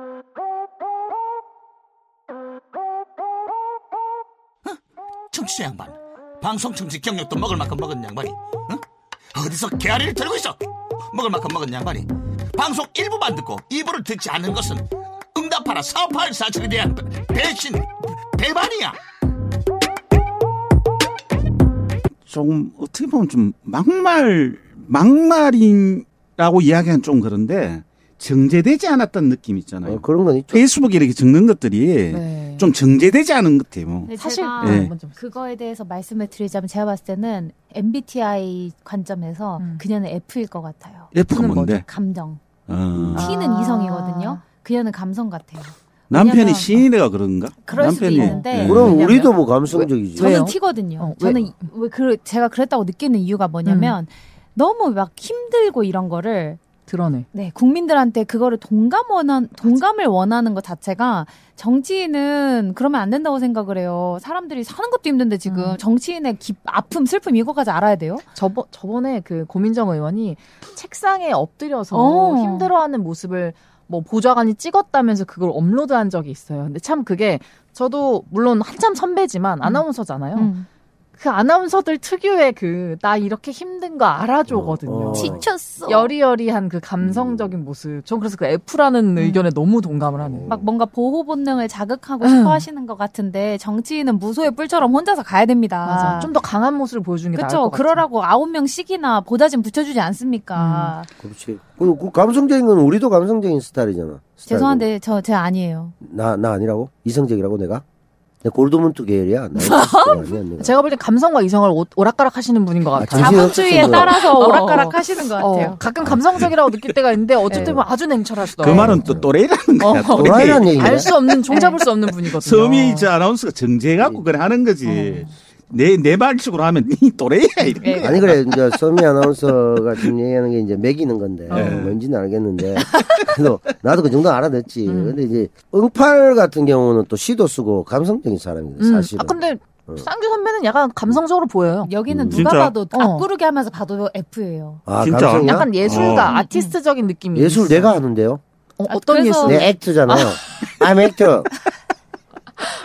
청취자 양반, 방송 청취 경력도 먹을 만큼 먹은 양반이 어? 어디서 개아리를 들고 있어? 먹을 만큼 먹은 양반이 방송 일부만 듣고 2부를 듣지 않는 것은 응답하라 4847에 대한 배신, 배반이야. 조금 어떻게 보면 좀 막말이라고 이야기하는 좀 그런데 정제되지 않았던 느낌 있잖아요. 그런 건 있죠. 페이스북에 이렇게 적는 것들이 좀 정제되지 않은 것 같아요. 뭐. 사실 그거에 대해서 말씀을 드리자면 제가 봤을 때는 MBTI 관점에서 그녀는 F일 것 같아요. F는 뭔데? 감정. T는 이성이거든요. 그녀는 감성 같아요. 남편이 시인애가 그런가? 그럴 수도 있는데. 그럼 우리도 뭐 감성적이지. 저는 T거든요. 저는 제가 그랬다고 느끼는 이유가 뭐냐면 너무 막 힘들고 이런 거를 드러내. 네, 국민들한테 그거를 동감을 원하는 것 자체가 정치인은 그러면 안 된다고 생각을 해요. 사람들이 사는 것도 힘든데 지금 정치인의 아픔, 슬픔 이거까지 알아야 돼요? 저번에 그 고민정 의원이 책상에 엎드려서 힘들어하는 모습을 뭐 보좌관이 찍었다면서 그걸 업로드한 적이 있어요. 근데 참 그게 저도 물론 한참 선배지만 아나운서잖아요. 그 아나운서들 특유의 그 나 이렇게 힘든 거 알아줘거든요. 지쳤어. 여리여리한 그 감성적인 모습. 전 그래서 그 F라는 의견에 너무 동감을 하네요. 막 뭔가 보호 본능을 자극하고 싶어 하시는 것 같은데 정치인은 무소의 뿔처럼 혼자서 가야 됩니다. 맞아. 좀 더 강한 모습을 보여주는 게 나을 것 같아요. 그러라고 9명씩이나 보좌진 붙여주지 않습니까? 그렇지. 그 감성적인 건 우리도 감성적인 스타일이잖아. 죄송한데 제 아니에요. 나 아니라고? 이성적이라고 내가? 골드문트 계열이야. 제가 볼 때 감성과 이성을 오락가락 하시는 분인 것 같아요. 자본주의에 따라서 오락가락 하시는 것 같아요. 가끔 감성적이라고 느낄 때가 있는데 어쨌든 아주 냉철하시더라고요. 그 말은 또 또래라는 거야. 또래라는 얘기야. 알 수 없는, 종잡을 수 없는 분이거든요. 섬이 아나운서가 정제해갖고 그래 하는 거지. 내 말식으로 하면 니 또래야 이런 거. 아니 그래 이제 서미 아나운서가 지금 얘기하는 게 이제 매기는 건데 뭔지는 알겠는데 그래도 나도 그 정도는 알아냈지. 근데 이제 응팔 같은 경우는 또 시도 쓰고 감성적인 사람인데 사실은. 아 근데 쌍규 선배는 약간 감성적으로 보여요. 여기는 누가 진짜? 봐도 앞구르기 하면서 봐도 F예요. 아 진짜? 감성이야? 약간 예술가, 아티스트적인 느낌이. 예술 있어요. 내가 하는데요. 어떤 예술? 내 액트잖아요. I'm actor.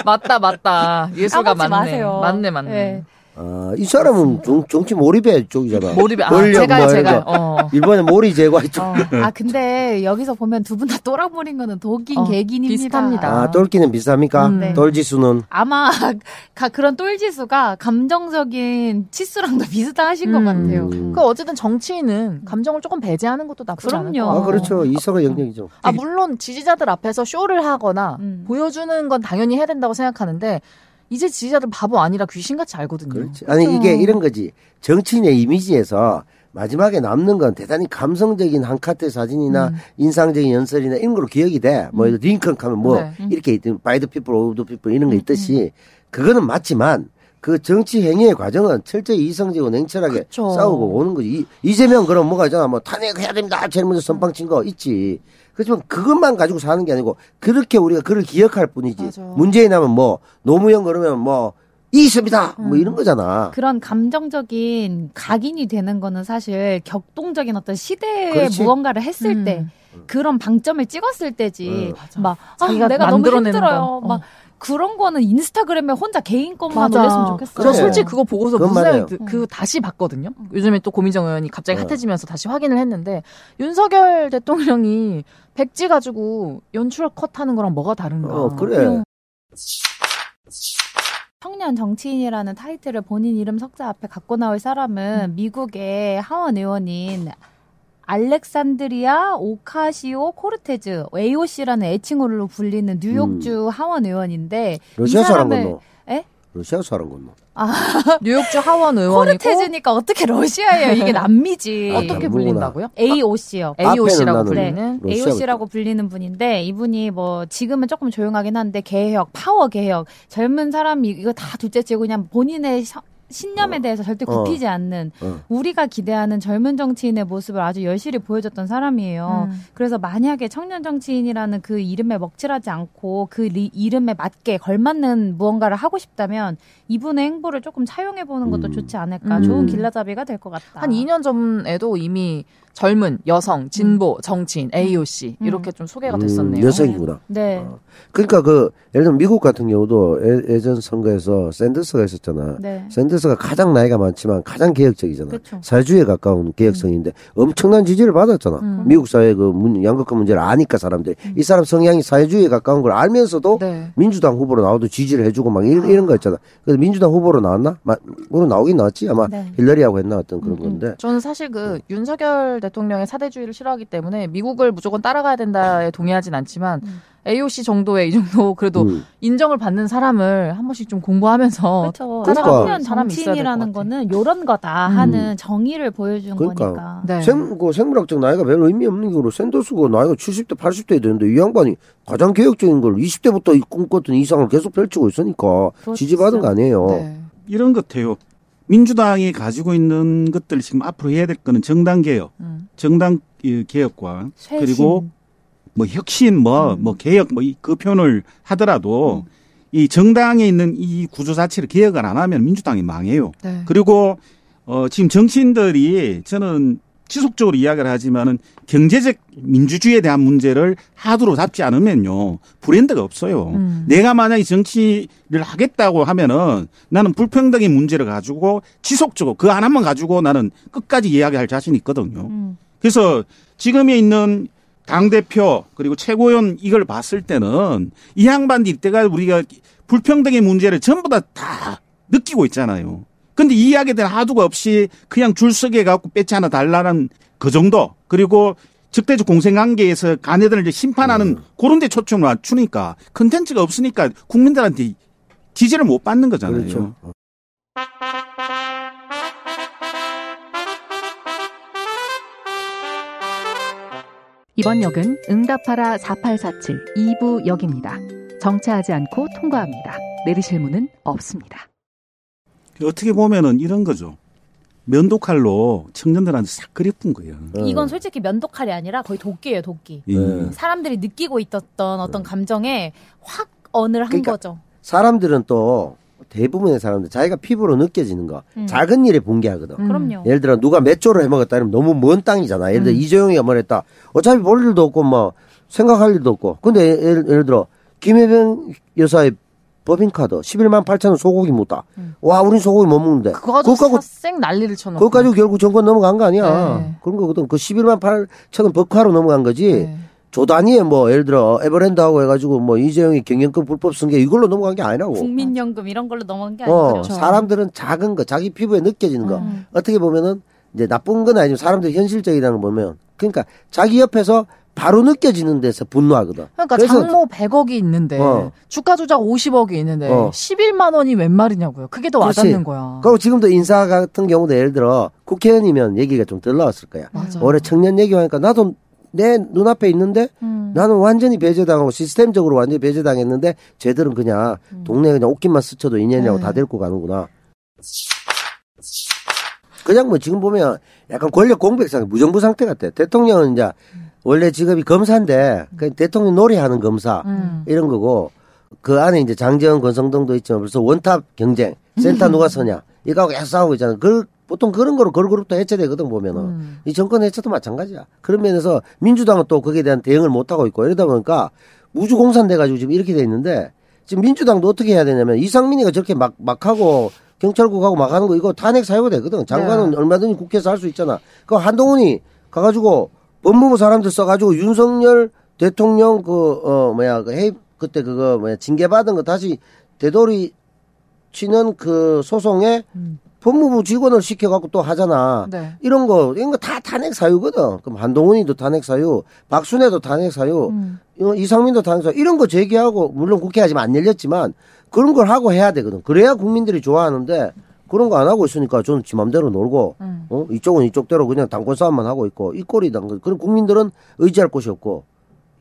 맞다. 예술가 맞네. 마세요. 맞네. 네. 아, 이 사람은 정치 몰입의 쪽이잖아. 몰입의 제가. 일본의 몰이 제과 쪽. 아, 근데 여기서 보면 두 분 다 또라버린 거는 돌긴 개긴입니다. 비슷합니다. 아, 돌기는 비슷합니까? 네. 돌지수는? 아마 그런 돌지수가 감정적인 치수랑도 비슷하신 것 같아요. 그 어쨌든 정치인은 감정을 조금 배제하는 것도 나쁘지 않을 것 같아요. 아, 그렇죠. 이성의 영역이죠. 아, 물론 지지자들 앞에서 쇼를 하거나 보여주는 건 당연히 해야 된다고 생각하는데 이제 지지자들 바보 아니라 귀신같이 알거든요. 그렇지. 아니 이게 이런 거지. 정치인의 이미지에서 마지막에 남는 건 대단히 감성적인 한 카트 사진이나 인상적인 연설이나 이런 걸로 기억이 돼. 뭐 링컨 하면 뭐 이렇게 by the people, of the people 이런 거 있듯이 그거는 맞지만 그 정치 행위의 과정은 철저히 이성적이고 냉철하게 그쵸. 싸우고 오는 거지. 이재명 그럼 뭐가 있잖아. 뭐 탄핵해야 됩니다. 제일 먼저 선빵친 거 있지. 그렇지만 그것만 가지고 사는 게 아니고 그렇게 우리가 그걸 기억할 뿐이지. 맞아. 문재인 하면 뭐 노무현 그러면 뭐 있습니다. 뭐 이런 거잖아. 그런 감정적인 각인이 되는 거는 사실 격동적인 어떤 시대에 그렇지. 무언가를 했을 때 그런 방점을 찍었을 때지. 막 내가 너무 힘들어요. 막 그런 거는 인스타그램에 혼자 개인 것만 올렸으면 좋겠어요. 그래. 저 솔직히 그거 보고서 무슨 그 다시 봤거든요. 요즘에 또 고민정 의원이 갑자기 핫해지면서 다시 확인을 했는데 윤석열 대통령이 백지 가지고 연출 컷하는 거랑 뭐가 다른가. 그래. 청년 정치인이라는 타이틀을 본인 이름 석자 앞에 갖고 나올 사람은 미국의 하원 의원인 알렉산드리아 오카시오코르테즈 AOC라는 애칭으로 불리는 뉴욕주 하원 의원인데 러시아 사람 건너. 예? 러시아 사람 건너. 아, 뉴욕주 하원 의원이고 코르테즈니까 어떻게 러시아예요? 이게 남미지. 어떻게 불린다고요? AOC요. AOC라고 불리는 네. AOC라고 불리는 분인데 이분이 뭐 지금은 조금 조용하긴 한데 개혁, 파워 개혁, 젊은 사람이 이거 다 둘째치고 그냥 본인의 신념에 대해서 절대 굽히지 않는 우리가 기대하는 젊은 정치인의 모습을 아주 열심히 보여줬던 사람이에요. 그래서 만약에 청년 정치인이라는 그 이름에 먹칠하지 않고 그 이름에 맞게 걸맞는 무언가를 하고 싶다면 이분의 행보를 조금 차용해보는 것도 좋지 않을까. 좋은 길라잡이가 될 것 같다. 한 2년 전에도 이미 젊은 여성, 진보, 정치인, AOC 이렇게 좀 소개가 됐었네요. 여성이구나. 네. 그러니까 그 예를 들면 미국 같은 경우도 예전 선거에서 샌더스가 있었잖아. 네. 샌더스가 가장 나이가 많지만 가장 개혁적이잖아. 그쵸. 사회주의에 가까운 개혁성인데 엄청난 지지를 받았잖아. 미국 사회의 그 양극화 문제를 아니까 사람들이. 이 사람 성향이 사회주의에 가까운 걸 알면서도 네. 민주당 후보로 나와도 지지를 해주고 막 이런 거 있잖아. 그래서 민주당 후보로 나왔나? 물론 나오긴 나왔지. 아마 네. 힐러리하고 했나 어떤 그런 건데. 저는 사실 그 윤석열 대통령의 사대주의를 싫어하기 때문에 미국을 무조건 따라가야 된다에 동의하진 않지만 AOC 정도의 이 정도 그래도 인정을 받는 사람을 한 번씩 좀 공부하면서 그렇죠. 그러니까 정치인이라는 거는 요런 거다 하는 정의를 보여준 그러니까. 거니까 네. 생물학적 나이가 별로 의미 없는 거로 샌더스가 나이가 70대 80대에 되는데 이 양반이 가장 개혁적인 걸 20대부터 꿈꿨던 이상을 계속 펼치고 있으니까 그렇죠. 지지받은 거 아니에요. 네. 이런 것 같아요. 민주당이 가지고 있는 것들 지금 앞으로 해야 될 거는 정당 개혁과 쇄신. 그리고 뭐 혁신 뭐 개혁 뭐 그 표현을 하더라도 이 정당에 있는 이 구조 자체를 개혁을 안 하면 민주당이 망해요. 네. 그리고 지금 정치인들이 저는 지속적으로 이야기를 하지만은 경제적 민주주의에 대한 문제를 하두로 잡지 않으면요 브랜드가 없어요. 내가 만약에 정치를 하겠다고 하면은 나는 불평등의 문제를 가지고 지속적으로 그 하나만 가지고 나는 끝까지 이야기할 자신이 있거든요. 그래서 지금에 있는 당대표 그리고 최고위원 이걸 봤을 때는 이 양반들 때가 우리가 불평등의 문제를 전부 다 느끼고 있잖아요. 근데 이 이야기에 대한 하두가 없이 그냥 줄서게 갖고 배치 하나 달라는 그 정도. 그리고 적대적 공생관계에서 간애들을 심판하는 그런 데 초점을 맞추니까 컨텐츠가 없으니까 국민들한테 지지를 못 받는 거잖아요. 그렇죠. 이번 역은 응답하라 4847 2부 역입니다. 정차하지 않고 통과합니다. 내리실 문은 없습니다. 어떻게 보면은 이런 거죠. 면도칼로 청년들한테 싹 그려뿐 거예요. 이건 솔직히 면도칼이 아니라 거의 도끼예요, 도끼. 예. 사람들이 느끼고 있었던 어떤 감정에 확 언을 한 거죠. 사람들은 또 대부분의 사람들 자기가 피부로 느껴지는 거 작은 일에 분개하거든. 그럼요. 예를 들어 누가 몇 조를 해먹었다 이러면 너무 먼 땅이잖아. 예를 들어 이재용이가 말했다. 어차피 볼 일도 없고 뭐 생각할 일도 없고. 근데 예를 들어 김혜병 여사의 법인카드 11만 8,000원 소고기 묻다. 와 우린 소고기 못 먹는데 그거 가지고 쌩 난리를 쳐놓고 그거 가지고 결국 정권 넘어간 거 아니야. 네. 그런 거거든. 그 11만 8,000원 법카로 넘어간 거지. 네. 조단위에 뭐 예를 들어 에버랜드하고 해가지고 뭐 이재용이 경영권 불법 승계 이걸로 넘어간 게 아니라고. 국민연금 이런 걸로 넘어간 게 아니죠. 그렇죠. 사람들은 작은 거 자기 피부에 느껴지는 거 어떻게 보면은 이제 나쁜 건 아니지만 사람들이 현실적이라는 걸 보면 그러니까 자기 옆에서 바로 느껴지는 데서 분노하거든. 그러니까 장모 100억이 있는데 주가 조작 50억이 있는데 11만 원이 웬 말이냐고요. 그게 더 와닿는 거야. 그리고 지금도 인사 같은 경우도 예를 들어 국회의원이면 얘기가 좀 덜 나왔을 거야. 맞아. 올해 청년 얘기하니까 나도 내 눈앞에 있는데 나는 완전히 배제당하고 시스템적으로 완전히 배제당했는데 쟤들은 그냥 동네에 그냥 옷깃만 스쳐도 인연이라고 다 데리고 가는구나. 그냥 뭐 지금 보면 약간 권력 공백상 무정부 상태 같아. 대통령은 이제 원래 직업이 검사인데 그냥 대통령 놀이하는 검사 이런 거고 그 안에 이제 장재원 권성동도 있지만 벌써 원탑 경쟁 센터 누가 서냐 이거하고 계속 싸우고 있잖아. 보통 그런 거로 걸그룹도 해체되거든 보면은 이 정권 해체도 마찬가지야. 그런 면에서 민주당은 또 거기에 대한 대응을 못 하고 있고 이러다 보니까 무주공산돼 가지고 지금 이렇게 돼 있는데 지금 민주당도 어떻게 해야 되냐면 이상민이가 저렇게 막 하고 경찰국하고 막 하는 거 이거 탄핵 사유가 되거든. 장관은 네. 얼마든지 국회에서 할 수 있잖아. 그 한동훈이 가가지고 법무부 사람들 써가지고 윤석열 대통령 그 해입 그때 징계받은 거 다시 되돌이 치는 그 소송에 법무부 직원을 시켜갖고 또 하잖아. 네. 이런 거 다 탄핵 사유거든. 그럼 한동훈이도 탄핵 사유, 박순애도 탄핵 사유, 이상민도 탄핵 사유, 이런 거 제기하고, 물론 국회가 지금 안 열렸지만, 그런 걸 하고 해야 되거든. 그래야 국민들이 좋아하는데 그런 거 안 하고 있으니까 저는 지 맘대로 놀고 어? 이쪽은 이쪽대로 그냥 당권 싸움만 하고 있고 이 꼴이다. 그럼 국민들은 의지할 곳이 없고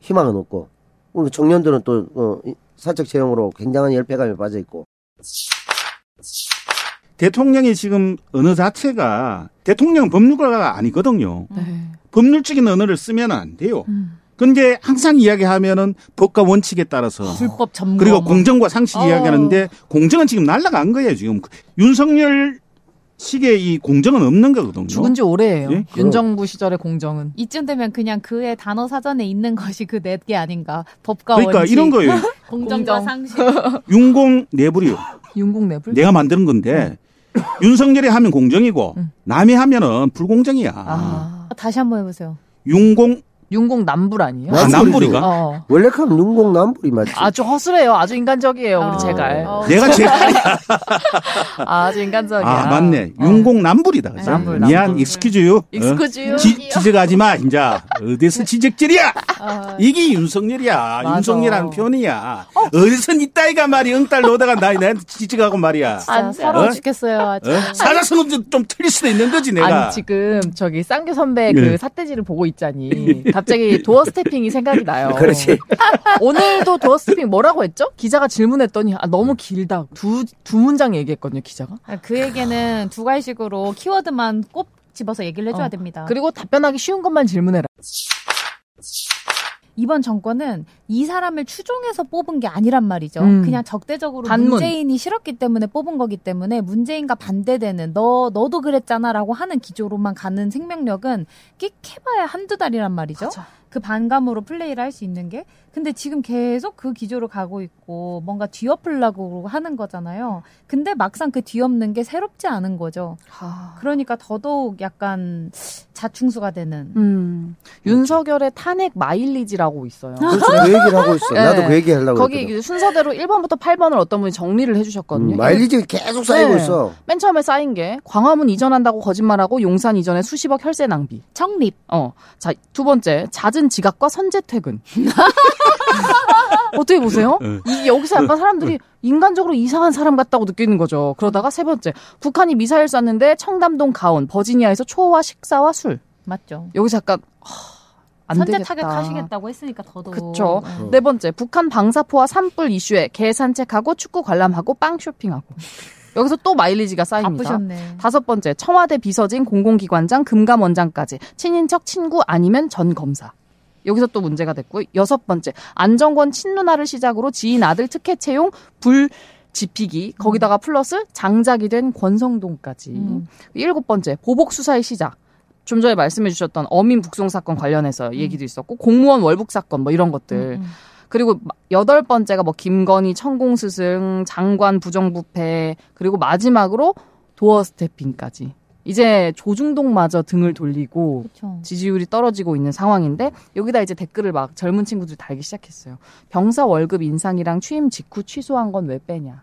희망은 없고 우리 청년들은 또 사적 채용으로 굉장한 열패감에 빠져있고. 대통령이 지금 언어 자체가 대통령 법률가가 아니거든요. 네. 법률적인 언어를 쓰면 안 돼요. 근데 항상 이야기하면은 법과 원칙에 따라서 불법 점검 그리고 공정과 상식 이야기하는데 공정은 지금 날아간 거예요. 지금 윤석열 식의 이 공정은 없는 거거든요. 죽은 지 오래예요. 예? 윤 정부 시절의 공정은 이쯤 되면 그냥 그의 단어 사전에 있는 것이 그 네 개 아닌가. 법과 그러니까 원칙. 그러니까 이런 거예요. 공정과 상식. 윤공내불이요. 윤공내불. 내가 만드는 건데 윤석열이 하면 공정이고 남이 하면은 불공정이야. 아. 다시 한번 해보세요. 윤공남불 아니에요? 아, 남불이가? 원래 하면 윤공남불이 맞지. 아주 허술해요. 아주 인간적이에요. 우리 제갈. 내가 제갈이야. 아주 인간적이야. 아, 맞네. 윤공남불이다. 남불, 미안, 익스큐즈유. 익스큐즈유. 지적하지 마, 인자. 어디서 지적질이야? 이게 윤석열이야. 맞아. 윤석열이라는 표현이야. 어디서 니 따위가 말이 응딸 놓다가 나한테 지적하고 말이야. 아, 서러워 죽겠어요. 살아서는 좀 틀릴 수도 있는 거지, 내가. 아니, 지금 저기 쌍규 선배 그 삿대질을 보고 있자니. 갑자기 도어 스태핑이 생각이 나요. 그렇지. 오늘도 도어 스태핑 뭐라고 했죠? 기자가 질문했더니 아, 너무 길다. 두 문장 얘기했거든요, 기자가. 그에게는 두 가지식으로 키워드만 꼭 집어서 얘기를 해줘야 됩니다. 그리고 답변하기 쉬운 것만 질문해라. 이번 정권은 이 사람을 추종해서 뽑은 게 아니란 말이죠. 그냥 적대적으로 반문. 문재인이 싫었기 때문에 뽑은 거기 때문에 문재인과 반대되는 너도 그랬잖아 라고 하는 기조로만 가는 생명력은 끽해봐야 한두 달이란 말이죠. 맞아. 그 반감으로 플레이를 할 수 있는 게. 근데 지금 계속 그 기조로 가고 있고 뭔가 뒤엎으려고 하는 거잖아요. 근데 막상 그 뒤엎는 게 새롭지 않은 거죠. 하... 그러니까 더더욱 약간 자충수가 되는. 윤석열의 탄핵 마일리지라고 있어요. 그렇죠. 그 얘기를 하고 있어. 네. 나도 그 얘기 하려고 거기 그랬거든. 순서대로 1번부터 8번을 어떤 분이 정리를 해주셨거든요. 마일리지가 계속 쌓이고 있어. 맨 처음에 쌓인 게 광화문 이전한다고 거짓말하고 용산 이전에 수십억 혈세 낭비. 청립. 자, 두 번째. 잦은 지각과 선제 퇴근. 어떻게 보세요? 여기서 약간 사람들이 인간적으로 이상한 사람 같다고 느끼는 거죠. 그러다가 세 번째, 북한이 미사일 쐈는데 청담동 가온, 버지니아에서 초와 식사와 술. 맞죠. 여기서 약간 안 선제 되겠다. 타격하시겠다고 했으니까 더더욱. 그렇죠. 네 번째, 북한 방사포와 산불 이슈에 개 산책하고 축구 관람하고 빵 쇼핑하고. 여기서 또 마일리지가 쌓입니다. 바쁘셨네. 다섯 번째, 청와대 비서진, 공공기관장, 금감원장까지 친인척, 친구 아니면 전 검사. 여기서 또 문제가 됐고요. 여섯 번째, 안정권 친누나를 시작으로 지인 아들 특혜 채용, 불 지피기, 거기다가 플러스 장작이 된 권성동까지. 일곱 번째, 보복 수사의 시작. 좀 전에 말씀해 주셨던 어민 북송 사건 관련해서 얘기도 있었고 공무원 월북 사건 뭐 이런 것들. 그리고 여덟 번째가 뭐 김건희 천공스승, 장관 부정부패, 그리고 마지막으로 도어 스태핑까지. 이제 조중동마저 등을 돌리고 그쵸. 지지율이 떨어지고 있는 상황인데 여기다 이제 댓글을 막 젊은 친구들이 달기 시작했어요. 병사 월급 인상이랑 취임 직후 취소한 건 왜 빼냐.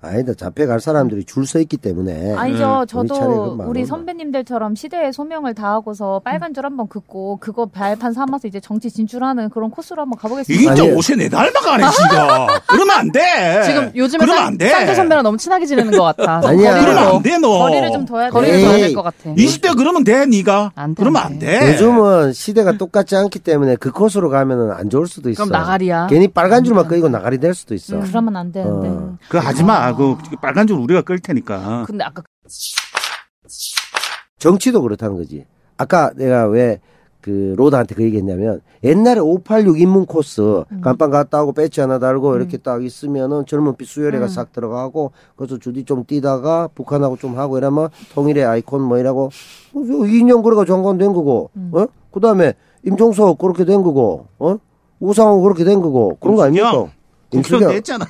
아니다. 잡혀갈 사람들이 줄 서 있기 때문에. 아니죠. 저도 우리 선배님들처럼 시대의 소명을 다하고서 빨간 줄 한번 긋고 그거 발판 삼아서 이제 정치 진출하는 그런 코스로 한번 가보겠습니다. 이게 옷에 내 닮아가네 진짜. 그러면 안 돼. 지금 요즘에 쌍대 선배랑 너무 친하게 지내는 것 같아. 아니야. 그러면 안 돼 너. 거리를 좀 둬야 돼. 거리를 둬야 될 것 같아. 20대 그러면 돼 네가. 안 돼. 그러면 안 돼. 요즘은 시대가 똑같지 않기 때문에 그 코스로 가면은 안 좋을 수도 있어. 그럼 나가리야. 괜히 빨간 줄만 끄이고 나가리 될 수도 있어. 그러면 안 되는데. 그거 하지 마. 그 빨간 줄 우리가 끌 테니까. 근데 아까 정치도 그렇다는 거지. 아까 내가 왜 그 로다한테 그 얘기했냐면 옛날에 586 입문 코스 간판 갔다 하고 배치 하나 달고 이렇게 딱 있으면은 젊은 피 수혈애가 싹 들어가고 그래서 주디 좀 뛰다가 북한하고 좀 하고 이러면 통일의 아이콘 뭐 이라고 2년 그래가 정관 된 거고 어? 그 다음에 임종석 그렇게 된 거고 어? 우상호 그렇게 된 거고 그런 거 아닙니까? 국회의원도 했잖아.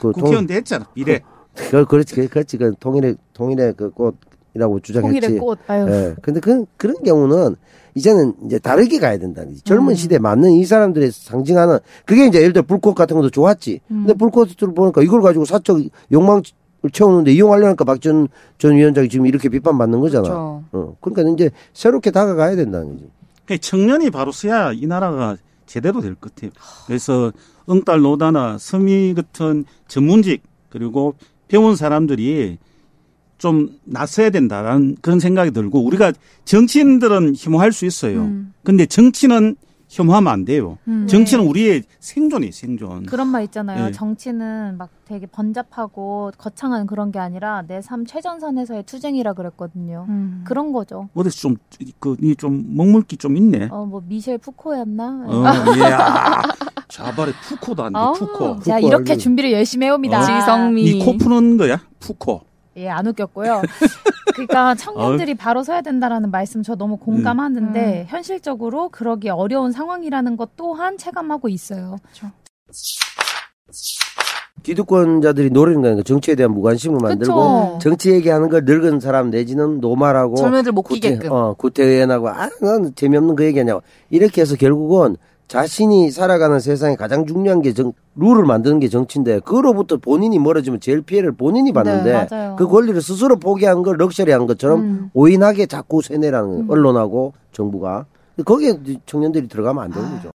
국회의원도 했잖아. 이래. 그렇지. 그 통일의 그 꽃이라고 주장했지. 통일의 꽃. 아유. 예. 근데 그런 경우는 이제는 다르게 가야 된다. 젊은 시대에 맞는 이 사람들이 상징하는 그게 이제 예를 들어 불꽃 같은 것도 좋았지. 근데 불꽃을 보니까 이걸 가지고 사적 욕망을 채우는데 이용하려니까 박지원 전 위원장이 지금 이렇게 비판받는 거잖아. 그러니까 이제 새롭게 다가가야 된다는 거지. 청년이 바로 서야 이 나라가 제대로 될 것 같아요. 그래서 응달 노다나 서미 같은 전문직 그리고 배운 사람들이 좀 나서야 된다라는 그런 생각이 들고, 우리가 정치인들은 혐오할 수 있어요. 그런데 정치는 혐오하면 안 돼요. 정치는 우리의 생존이에요, 생존. 그런 말 있잖아요. 네. 정치는 막 되게 번잡하고 거창한 그런 게 아니라 내 삶 최전선에서의 투쟁이라 그랬거든요. 그런 거죠. 어디서 좀, 먹물기 좀 있네. 뭐, 미셸 푸코였나? 이야. 자발의 푸코도 안 돼, 푸코. 자, 이렇게 알고. 준비를 열심히 해옵니다. 지성미. 이 코 푸는 거야? 푸코. 예, 안 웃겼고요. 그러니까 청년들이 바로 서야 된다라는 말씀 저 너무 공감하는데 현실적으로 그러기 어려운 상황이라는 것 또한 체감하고 있어요. 그렇죠. 기득권자들이 노리는 거니까 정치에 대한 무관심을 만들고, 그쵸. 정치 얘기하는 걸 늙은 사람 내지는 노말하고 젊은들 못 끼게끔 구태의연하고 난 재미없는 거 얘기하냐고 이렇게 해서 결국은 자신이 살아가는 세상에 가장 중요한 게 룰을 만드는 게 정치인데, 그로부터 본인이 멀어지면 제일 피해를 본인이 받는데, 네, 그 권리를 스스로 포기한 걸 럭셔리한 것처럼 오인하게 자꾸 세뇌라는 거예요. 언론하고 정부가. 거기에 청년들이 들어가면 안 되는 거죠.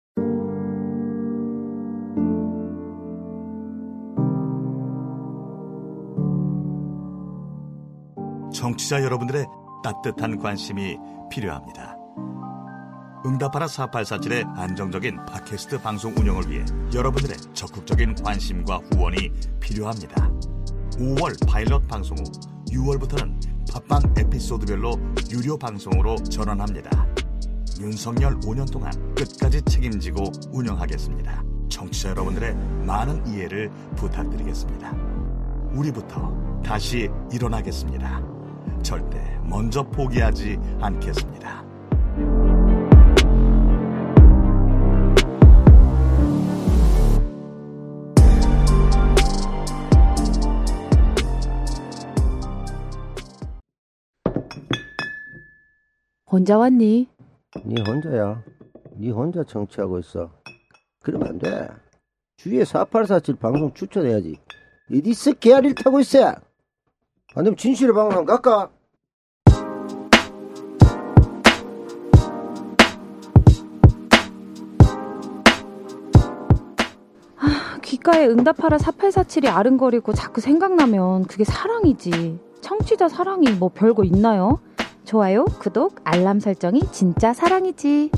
정치자 여러분들의 따뜻한 관심이 필요합니다. 응답하라 4847의 안정적인 팟캐스트 방송 운영을 위해 여러분들의 적극적인 관심과 후원이 필요합니다. 5월 파일럿 방송 후 6월부터는 팟빵 에피소드별로 유료 방송으로 전환합니다. 윤석열 5년 동안 끝까지 책임지고 운영하겠습니다. 청취자 여러분들의 많은 이해를 부탁드리겠습니다. 우리부터 다시 일어나겠습니다. 절대 먼저 포기하지 않겠습니다. 혼자 왔니? 네 혼자야. 네 혼자 청취하고 있어. 그러면 안 돼. 주위에 4847 방송 추천해야지. 어디서 개아리를 타고 있어. 안 되면 진실의 방송 한번 갈까? 귓가에 응답하라 4847이 아른거리고 자꾸 생각나면 그게 사랑이지. 청취자 사랑이 뭐 별거 있나요? 좋아요, 구독, 알람 설정이 진짜 사랑이지.